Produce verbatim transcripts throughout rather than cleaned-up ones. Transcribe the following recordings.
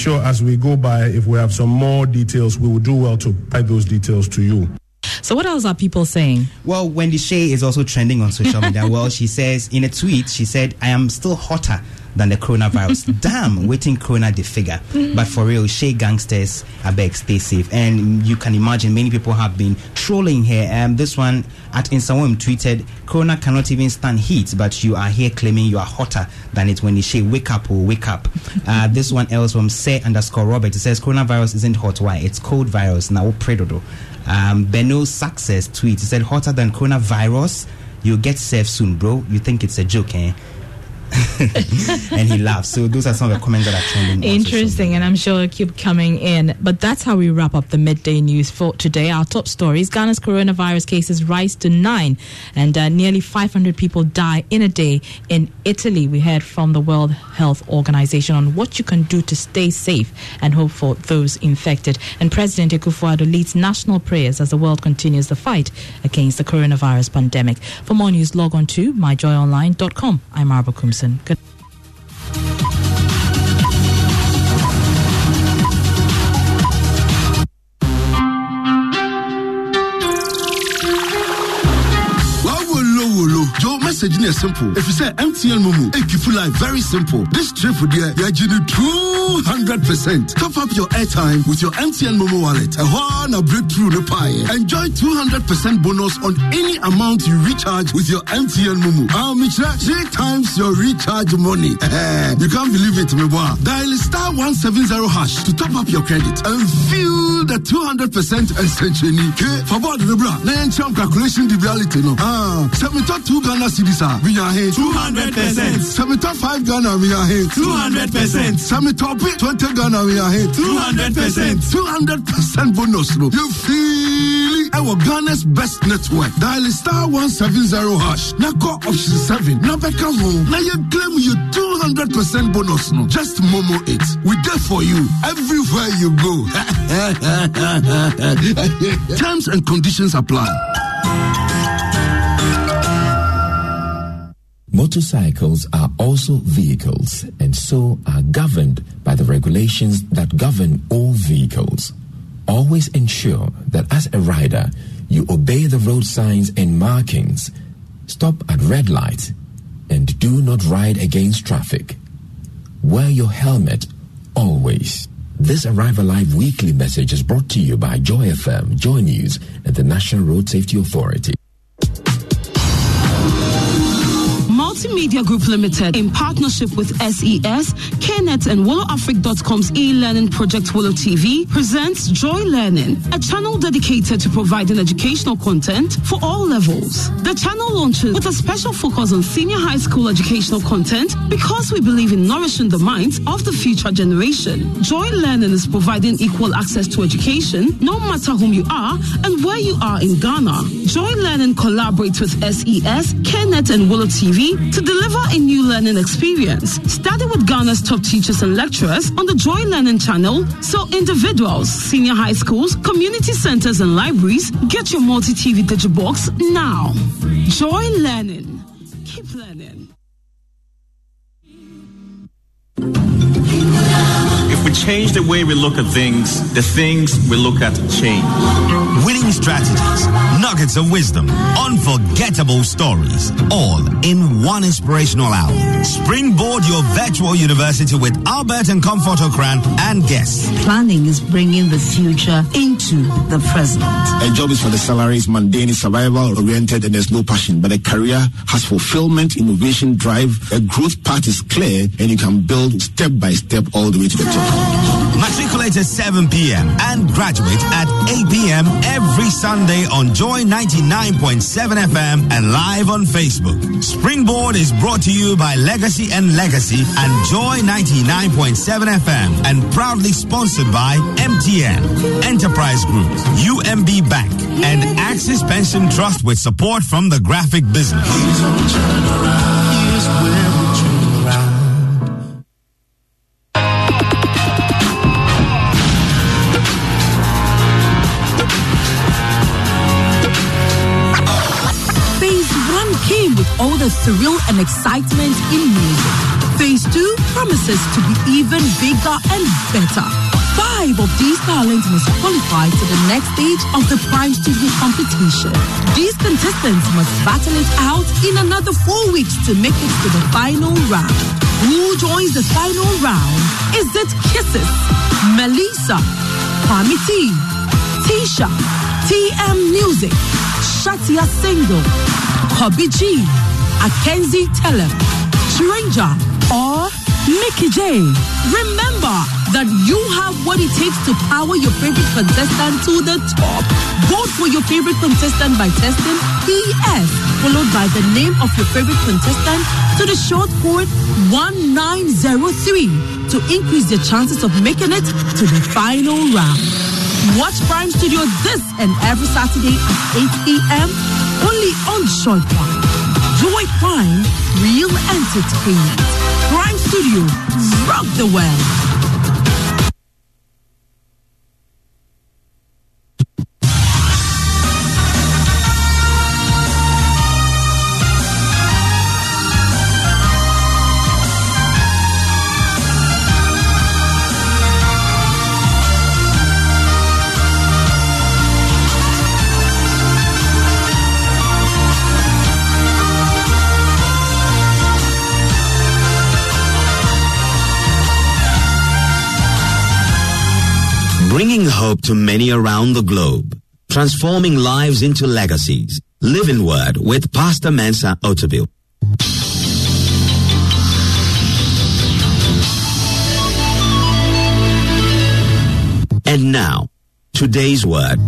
sure as we go by, if we have some more details, we will do well to provide those details to you. So what else are people saying? Well, Wendy Shay is also trending on social media. Well, she says in a tweet, she said, I am still hotter than the coronavirus. Damn, waiting corona the figure. But for real, Shay gangsters, I beg, stay safe. And you can imagine many people have been trolling her. Um, this one at Instagram tweeted, corona cannot even stand heat, but you are here claiming you are hotter than it. Wendy Shay, wake up, oh, wake up. Uh, this one else from say underscore Robert, it says, coronavirus isn't hot, why? It's cold virus. Now, predodo. Um, Beno Success tweet, it said, hotter than coronavirus, you'll get safe soon, bro. You think it's a joke, eh? And he laughs. So those are some of the comments that are trending. Interesting, and I'm sure it'll keep coming in. But that's how we wrap up the midday news for today. Our top stories: Ghana's coronavirus cases rise to nine, and uh, nearly five hundred people die in a day in Italy. We heard from the World Health Organization on what you can do to stay safe and hope for those infected. And President Akufo-Addo leads national prayers as the world continues the fight against the coronavirus pandemic. For more news, log on to my joy online dot com. I'm Araba Kumson. Good. Simple. If you say M T N Mumu, it give you life very simple. This trip for dear, you're getting two hundred percent. Top up your airtime with your M T N Mumu wallet. A horn, a breakthrough, the pie. Enjoy two hundred percent bonus on any amount you recharge with your M T N Mumu. I'll make three times your recharge money. You can't believe it, my boy. Dial star one seventy hash to top up your credit and feel the two hundred percent essential. For board the bra, nine champ calculation, the reality. Ah, seventy-two Ghana city. We are here two hundred percent. seventy-five Ghana, we are here two hundred percent. seventy-twenty Ghana, we are here two hundred percent. two hundred percent bonus. You feel our Ghana's best network. Dial star one seventy hash. Now go option seven. Now back up home. Now you claim you two hundred percent bonus. Just Momo it. We're there for you everywhere you go. Terms and conditions apply. Motorcycles are also vehicles and so are governed by the regulations that govern all vehicles. Always ensure that as a rider, you obey the road signs and markings, stop at red light, and do not ride against traffic. Wear your helmet always. This Arrive Alive weekly message is brought to you by Joy F M, Joy News, and the National Road Safety Authority. MultiMedia Group Limited, in partnership with S E S, Knet and Willow Africa dot com's e-learning project Willow T V, presents Joy Learning, a channel dedicated to providing educational content for all levels. The channel launches with a special focus on senior high school educational content because we believe in nourishing the minds of the future generation. Joy Learning is providing equal access to education, no matter whom you are and where you are in Ghana. Joy Learning collaborates with S E S, Knet and Willow T V to deliver a new learning experience. Study with Ghana's top teachers and lecturers on the Joy Learning channel so individuals, senior high schools, community centers and libraries get your multi-T V digibox now. Joy Learning. Keep learning. If we change the way we look at things, the things we look at change. Winning strategies, nuggets of wisdom, unforgettable stories, all in one inspirational hour. Springboard your virtual university with Albert and Comfort O'Kran and guests. Planning is bringing the future into the present. A job is for the salaries, mundane, survival oriented, and there's no passion. But a career has fulfillment, innovation, drive. A growth path is clear, and you can build step by step all the way to the top. Matriculate at seven p.m. and graduate at eight p.m. every Sunday on Joy ninety-nine point seven F M and live on Facebook. Springboard is brought to you by Legacy and Legacy and Joy ninety-nine point seven F M and proudly sponsored by M T N, Enterprise Group, U M B Bank, and Axis Pension Trust with support from the Graphic Business. All the thrill and excitement in music. Phase two promises to be even bigger and better. Five of these talents must qualify to the next stage of the Prime Studio competition. These contestants must battle it out in another four weeks to make it to the final round. Who joins the final round? Is it Kisses, Melissa, Pamiti, Tisha, T M Music, Shatia Single, Kobe G, Akenzie Telem, Stranger, or Mickey J? Remember that you have what it takes to power your favorite contestant to the top. Vote for your favorite contestant by testing P S, followed by the name of your favorite contestant to the short code one nine zero three to increase your chances of making it to the final round. Watch Prime Studio this and every Saturday at eight a.m. only on Joy Prime. Joy Prime, real entertainment. Prime Studio, rock the world. Bringing hope to many around the globe, transforming lives into legacies. Live in Word with Pastor Mansa Otubio. And now, today's word.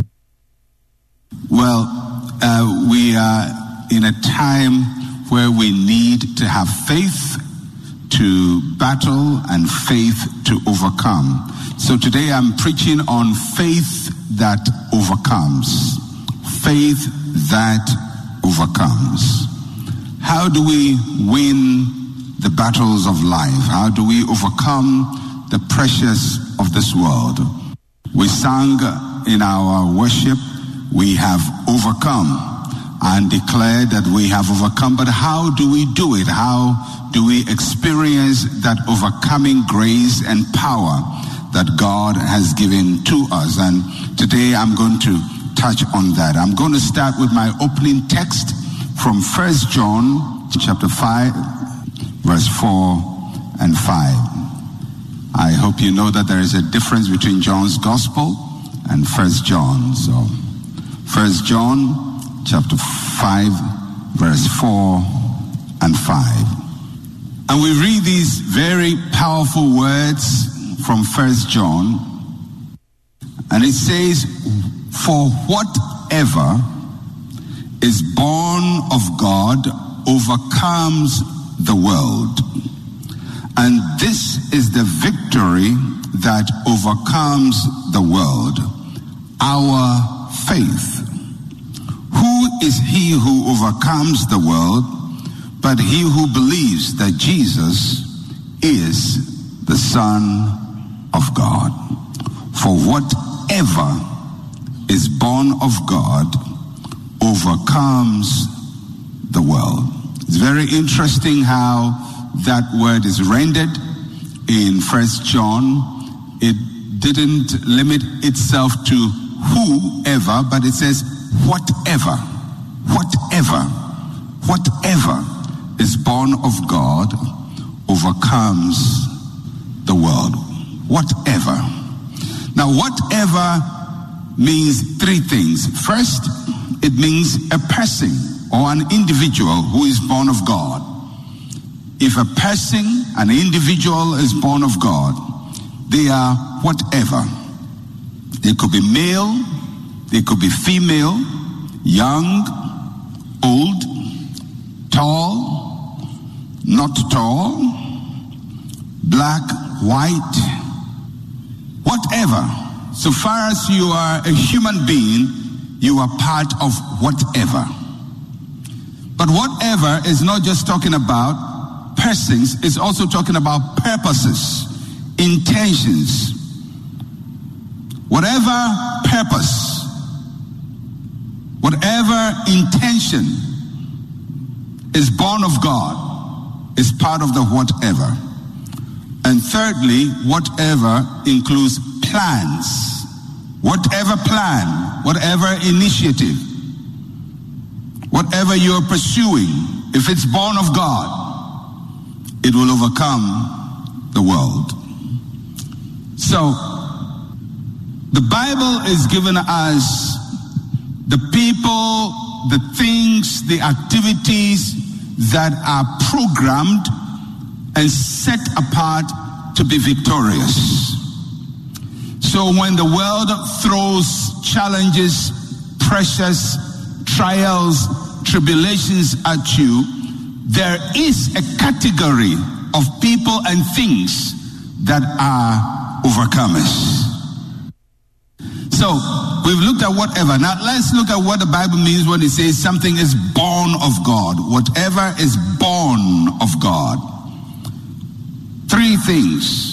Well, uh, we are in a time where we need to have faith to battle and faith to overcome. So today I'm preaching on faith that overcomes. Faith that overcomes. How do we win the battles of life? How do we overcome the pressures of this world? We sang in our worship, we have overcome, and declared that we have overcome. But how do we do it? How do we experience that overcoming grace and power that God has given to us? And today I'm going to touch on that. I'm going to start with my opening text from First John chapter five, verse four and five. I hope you know that there is a difference between John's gospel and First John. So First John chapter five, verse four and five. And we read these very powerful words from First John, and it says, for whatever is born of God overcomes the world, and this is the victory that overcomes the world, our faith. Who is he who overcomes the world but he who believes that Jesus is the Son of God? Of God. For whatever is born of God overcomes the world. It's very interesting how that word is rendered in First John. It didn't limit itself to whoever, but it says whatever, whatever, whatever is born of God overcomes the world. Whatever. Now, whatever means three things. First, it means a person or an individual who is born of God. If a person, an individual is born of God, they are whatever. They could be male, they could be female, young, old, tall, not tall, black, white, whatever. So far as you are a human being, you are part of whatever. But whatever is not just talking about persons, it's also talking about purposes, intentions. Whatever purpose, whatever intention is born of God is part of the whatever. And thirdly, whatever includes plans. Whatever plan, whatever initiative, whatever you're pursuing, if it's born of God, it will overcome the world. So, the Bible is given us the people, the things, the activities that are programmed and set apart to be victorious. So when the world throws challenges, pressures, trials, tribulations at you, there is a category of people and things that are overcomers. So we've looked at whatever. Now let's look at what the Bible means when it says something is born of God. Whatever is born of God. Three things.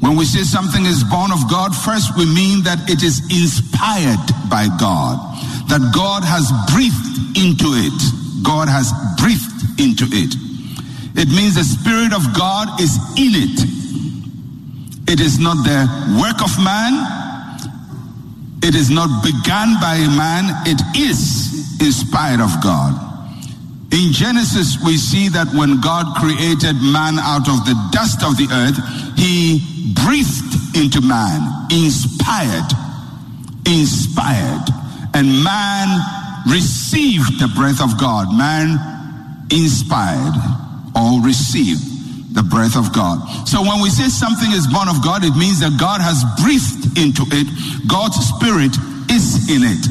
When we say something is born of God, first we mean that it is inspired by God. That God has breathed into it. God has breathed into it. It means the Spirit of God is in it. It is not the work of man. It is not begun by a man, it is inspired of God. In Genesis, we see that when God created man out of the dust of the earth, he breathed into man, inspired, inspired. And man received the breath of God. Man inspired or received the breath of God. So when we say something is born of God, it means that God has breathed into it. God's Spirit is in it.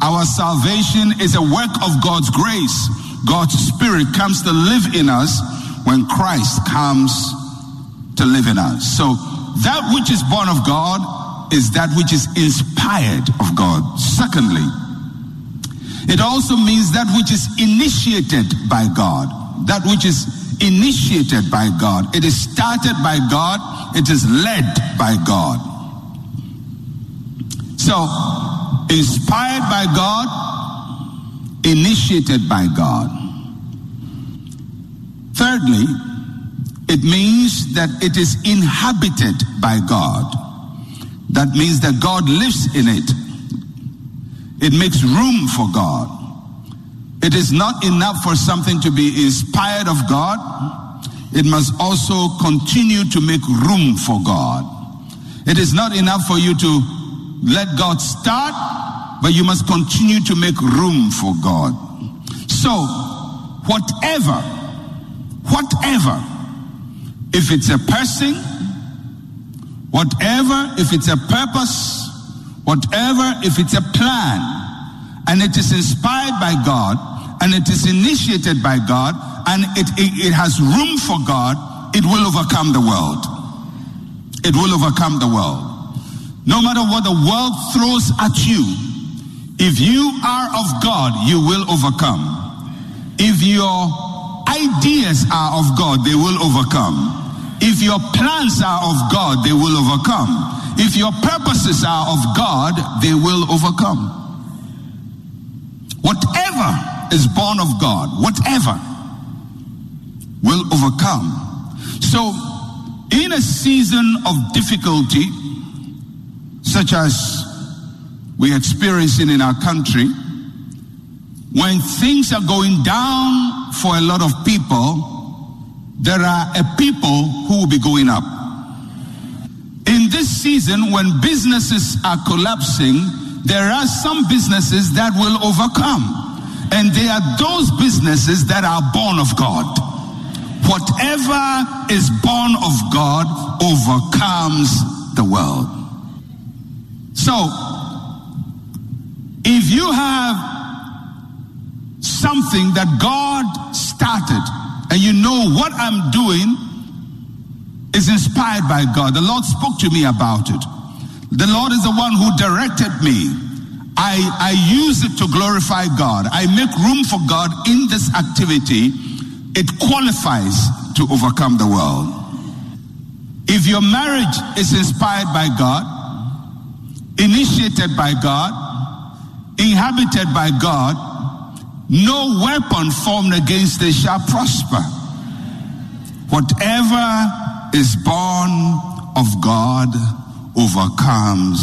Our salvation is a work of God's grace. God's Spirit comes to live in us when Christ comes to live in us. So that which is born of God is that which is inspired of God. Secondly, it also means that which is initiated by God. That which is initiated by God. It is started by God. It is led by God. So, inspired by God, initiated by God. Thirdly, it means that it is inhabited by God. That means that God lives in it. It makes room for God. It is not enough for something to be inspired of God. It must also continue to make room for God. It is not enough for you to let God start, but you must continue to make room for God. So, whatever, whatever, if it's a person, whatever, if it's a purpose, whatever, if it's a plan, and it is inspired by God, and it is initiated by God, and it, it, it has room for God, it will overcome the world. It will overcome the world. No matter what the world throws at you, if you are of God, you will overcome. If your ideas are of God, they will overcome. If your plans are of God, they will overcome. If your purposes are of God, they will overcome. Whatever is born of God, whatever, will overcome. So, in a season of difficulty, such as we're experiencing in our country, when things are going down for a lot of people, there are a people who will be going up. In this season, when businesses are collapsing, there are some businesses that will overcome. And they are those businesses that are born of God. Whatever is born of God overcomes the world. So, if you have something that God started and you know what I'm doing is inspired by God, the Lord spoke to me about it. The Lord is the one who directed me. I, I use it to glorify God. I make room for God in this activity. It qualifies to overcome the world. If your marriage is inspired by God, initiated by God, inhabited by God, no weapon formed against it shall prosper. Whatever is born of God overcomes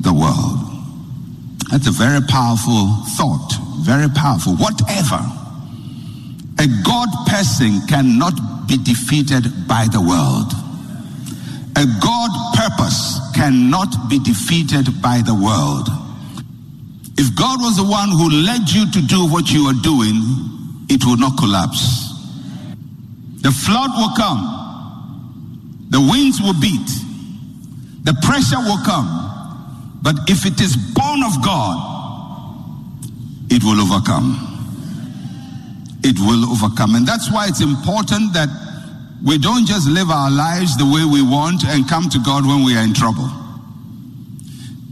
the world. That's a very powerful thought, very powerful. Whatever. A God person cannot be defeated by the world. A God purpose cannot be defeated by the world. If God was the one who led you to do what you are doing, it will not collapse. The flood will come. The winds will beat. The pressure will come. But if it is born of God, it will overcome. It will overcome. And that's why it's important that we don't just live our lives the way we want and come to God when we are in trouble.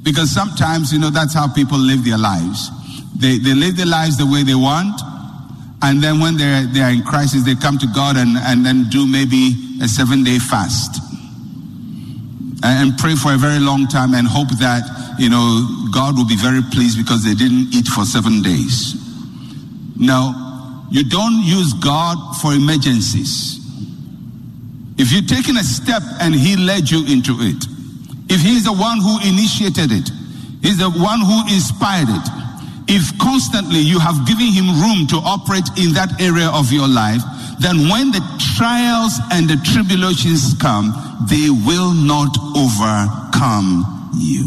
Because sometimes, you know, that's how people live their lives. They they live their lives the way they want, and then when they're, they're in crisis, they come to God and, and then do maybe a seven-day fast and, and pray for a very long time and hope that, you know, God will be very pleased because they didn't eat for seven days. Now, you don't use God for emergencies. If you've taken a step and he led you into it, if he's the one who initiated it, he's the one who inspired it, if constantly you have given him room to operate in that area of your life, then when the trials and the tribulations come, they will not overcome you.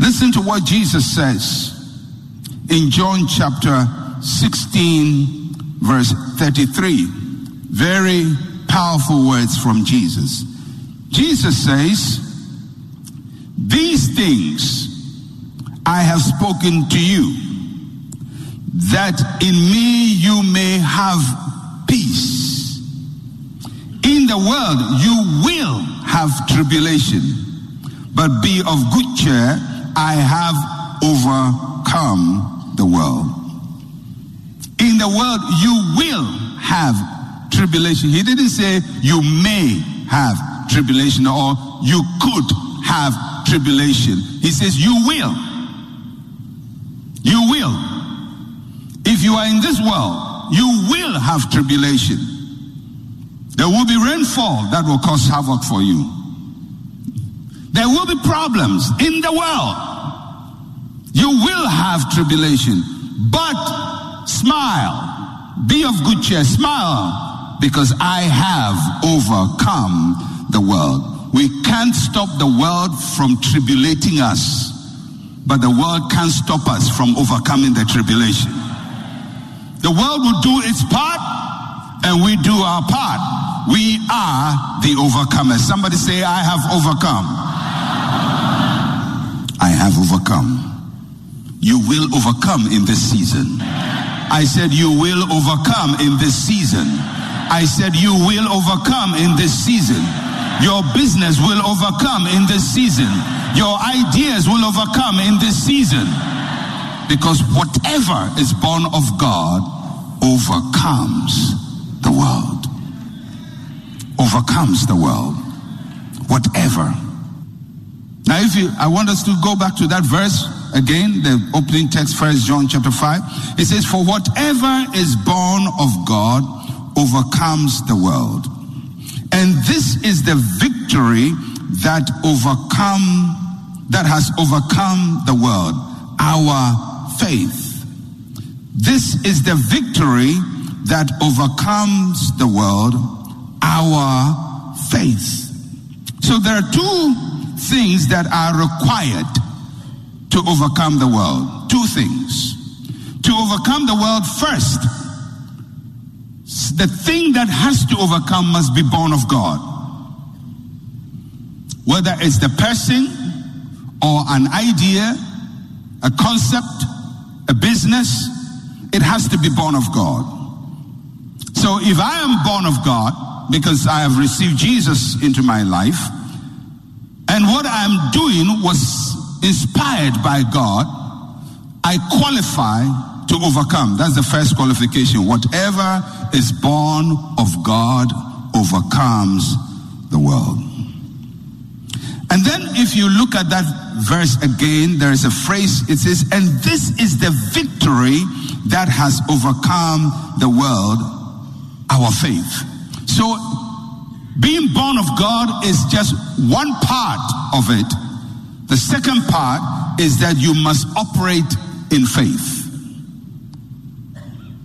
Listen to what Jesus says in John chapter sixteen, verse thirty-three. Very powerful words from Jesus. Jesus says, "These things I have spoken to you, that in me you may have peace. In the world you will have tribulation, but be of good cheer, I have overcome the world." In the world you will have tribulation. He didn't say you may have tribulation or you could have tribulation. He says you will. You will. If you are in this world, you will have tribulation. There will be rainfall that will cause havoc for you. There will be problems in the world. You will have tribulation. But smile. Be of good cheer. Smile. Because I have overcome the world. We can't stop the world from tribulating us, but the world can't stop us from overcoming the tribulation. The world will do its part, and we do our part. We are the overcomers. Somebody say, I have overcome. I have overcome. You will overcome in this season. I said you will overcome in this season. I said you will overcome in this season. Your business will overcome in this season. Your ideas will overcome in this season. Because whatever is born of God overcomes the world. Overcomes the world. Whatever. Now if you, I want us to go back to that verse again, the opening text, First John chapter five. It says, for whatever is born of God overcomes the world. And this is the victory that overcome, that has overcome the world, our faith. This is the victory that overcomes the world, our faith. So there are two things that are required to overcome the world. Two things. To overcome the world, first, the thing that has to overcome must be born of God. Whether it's the person or an idea, a concept, a business, it has to be born of God. So if I am born of God, because I have received Jesus into my life, and what I'm doing was inspired by God, I qualify to overcome. That's the first qualification. Whatever is born of God overcomes the world. And then if you look at that verse again, there is a phrase. It says, and this is the victory that has overcome the world, our faith. So being born of God is just one part of it. The second part is that you must operate in faith.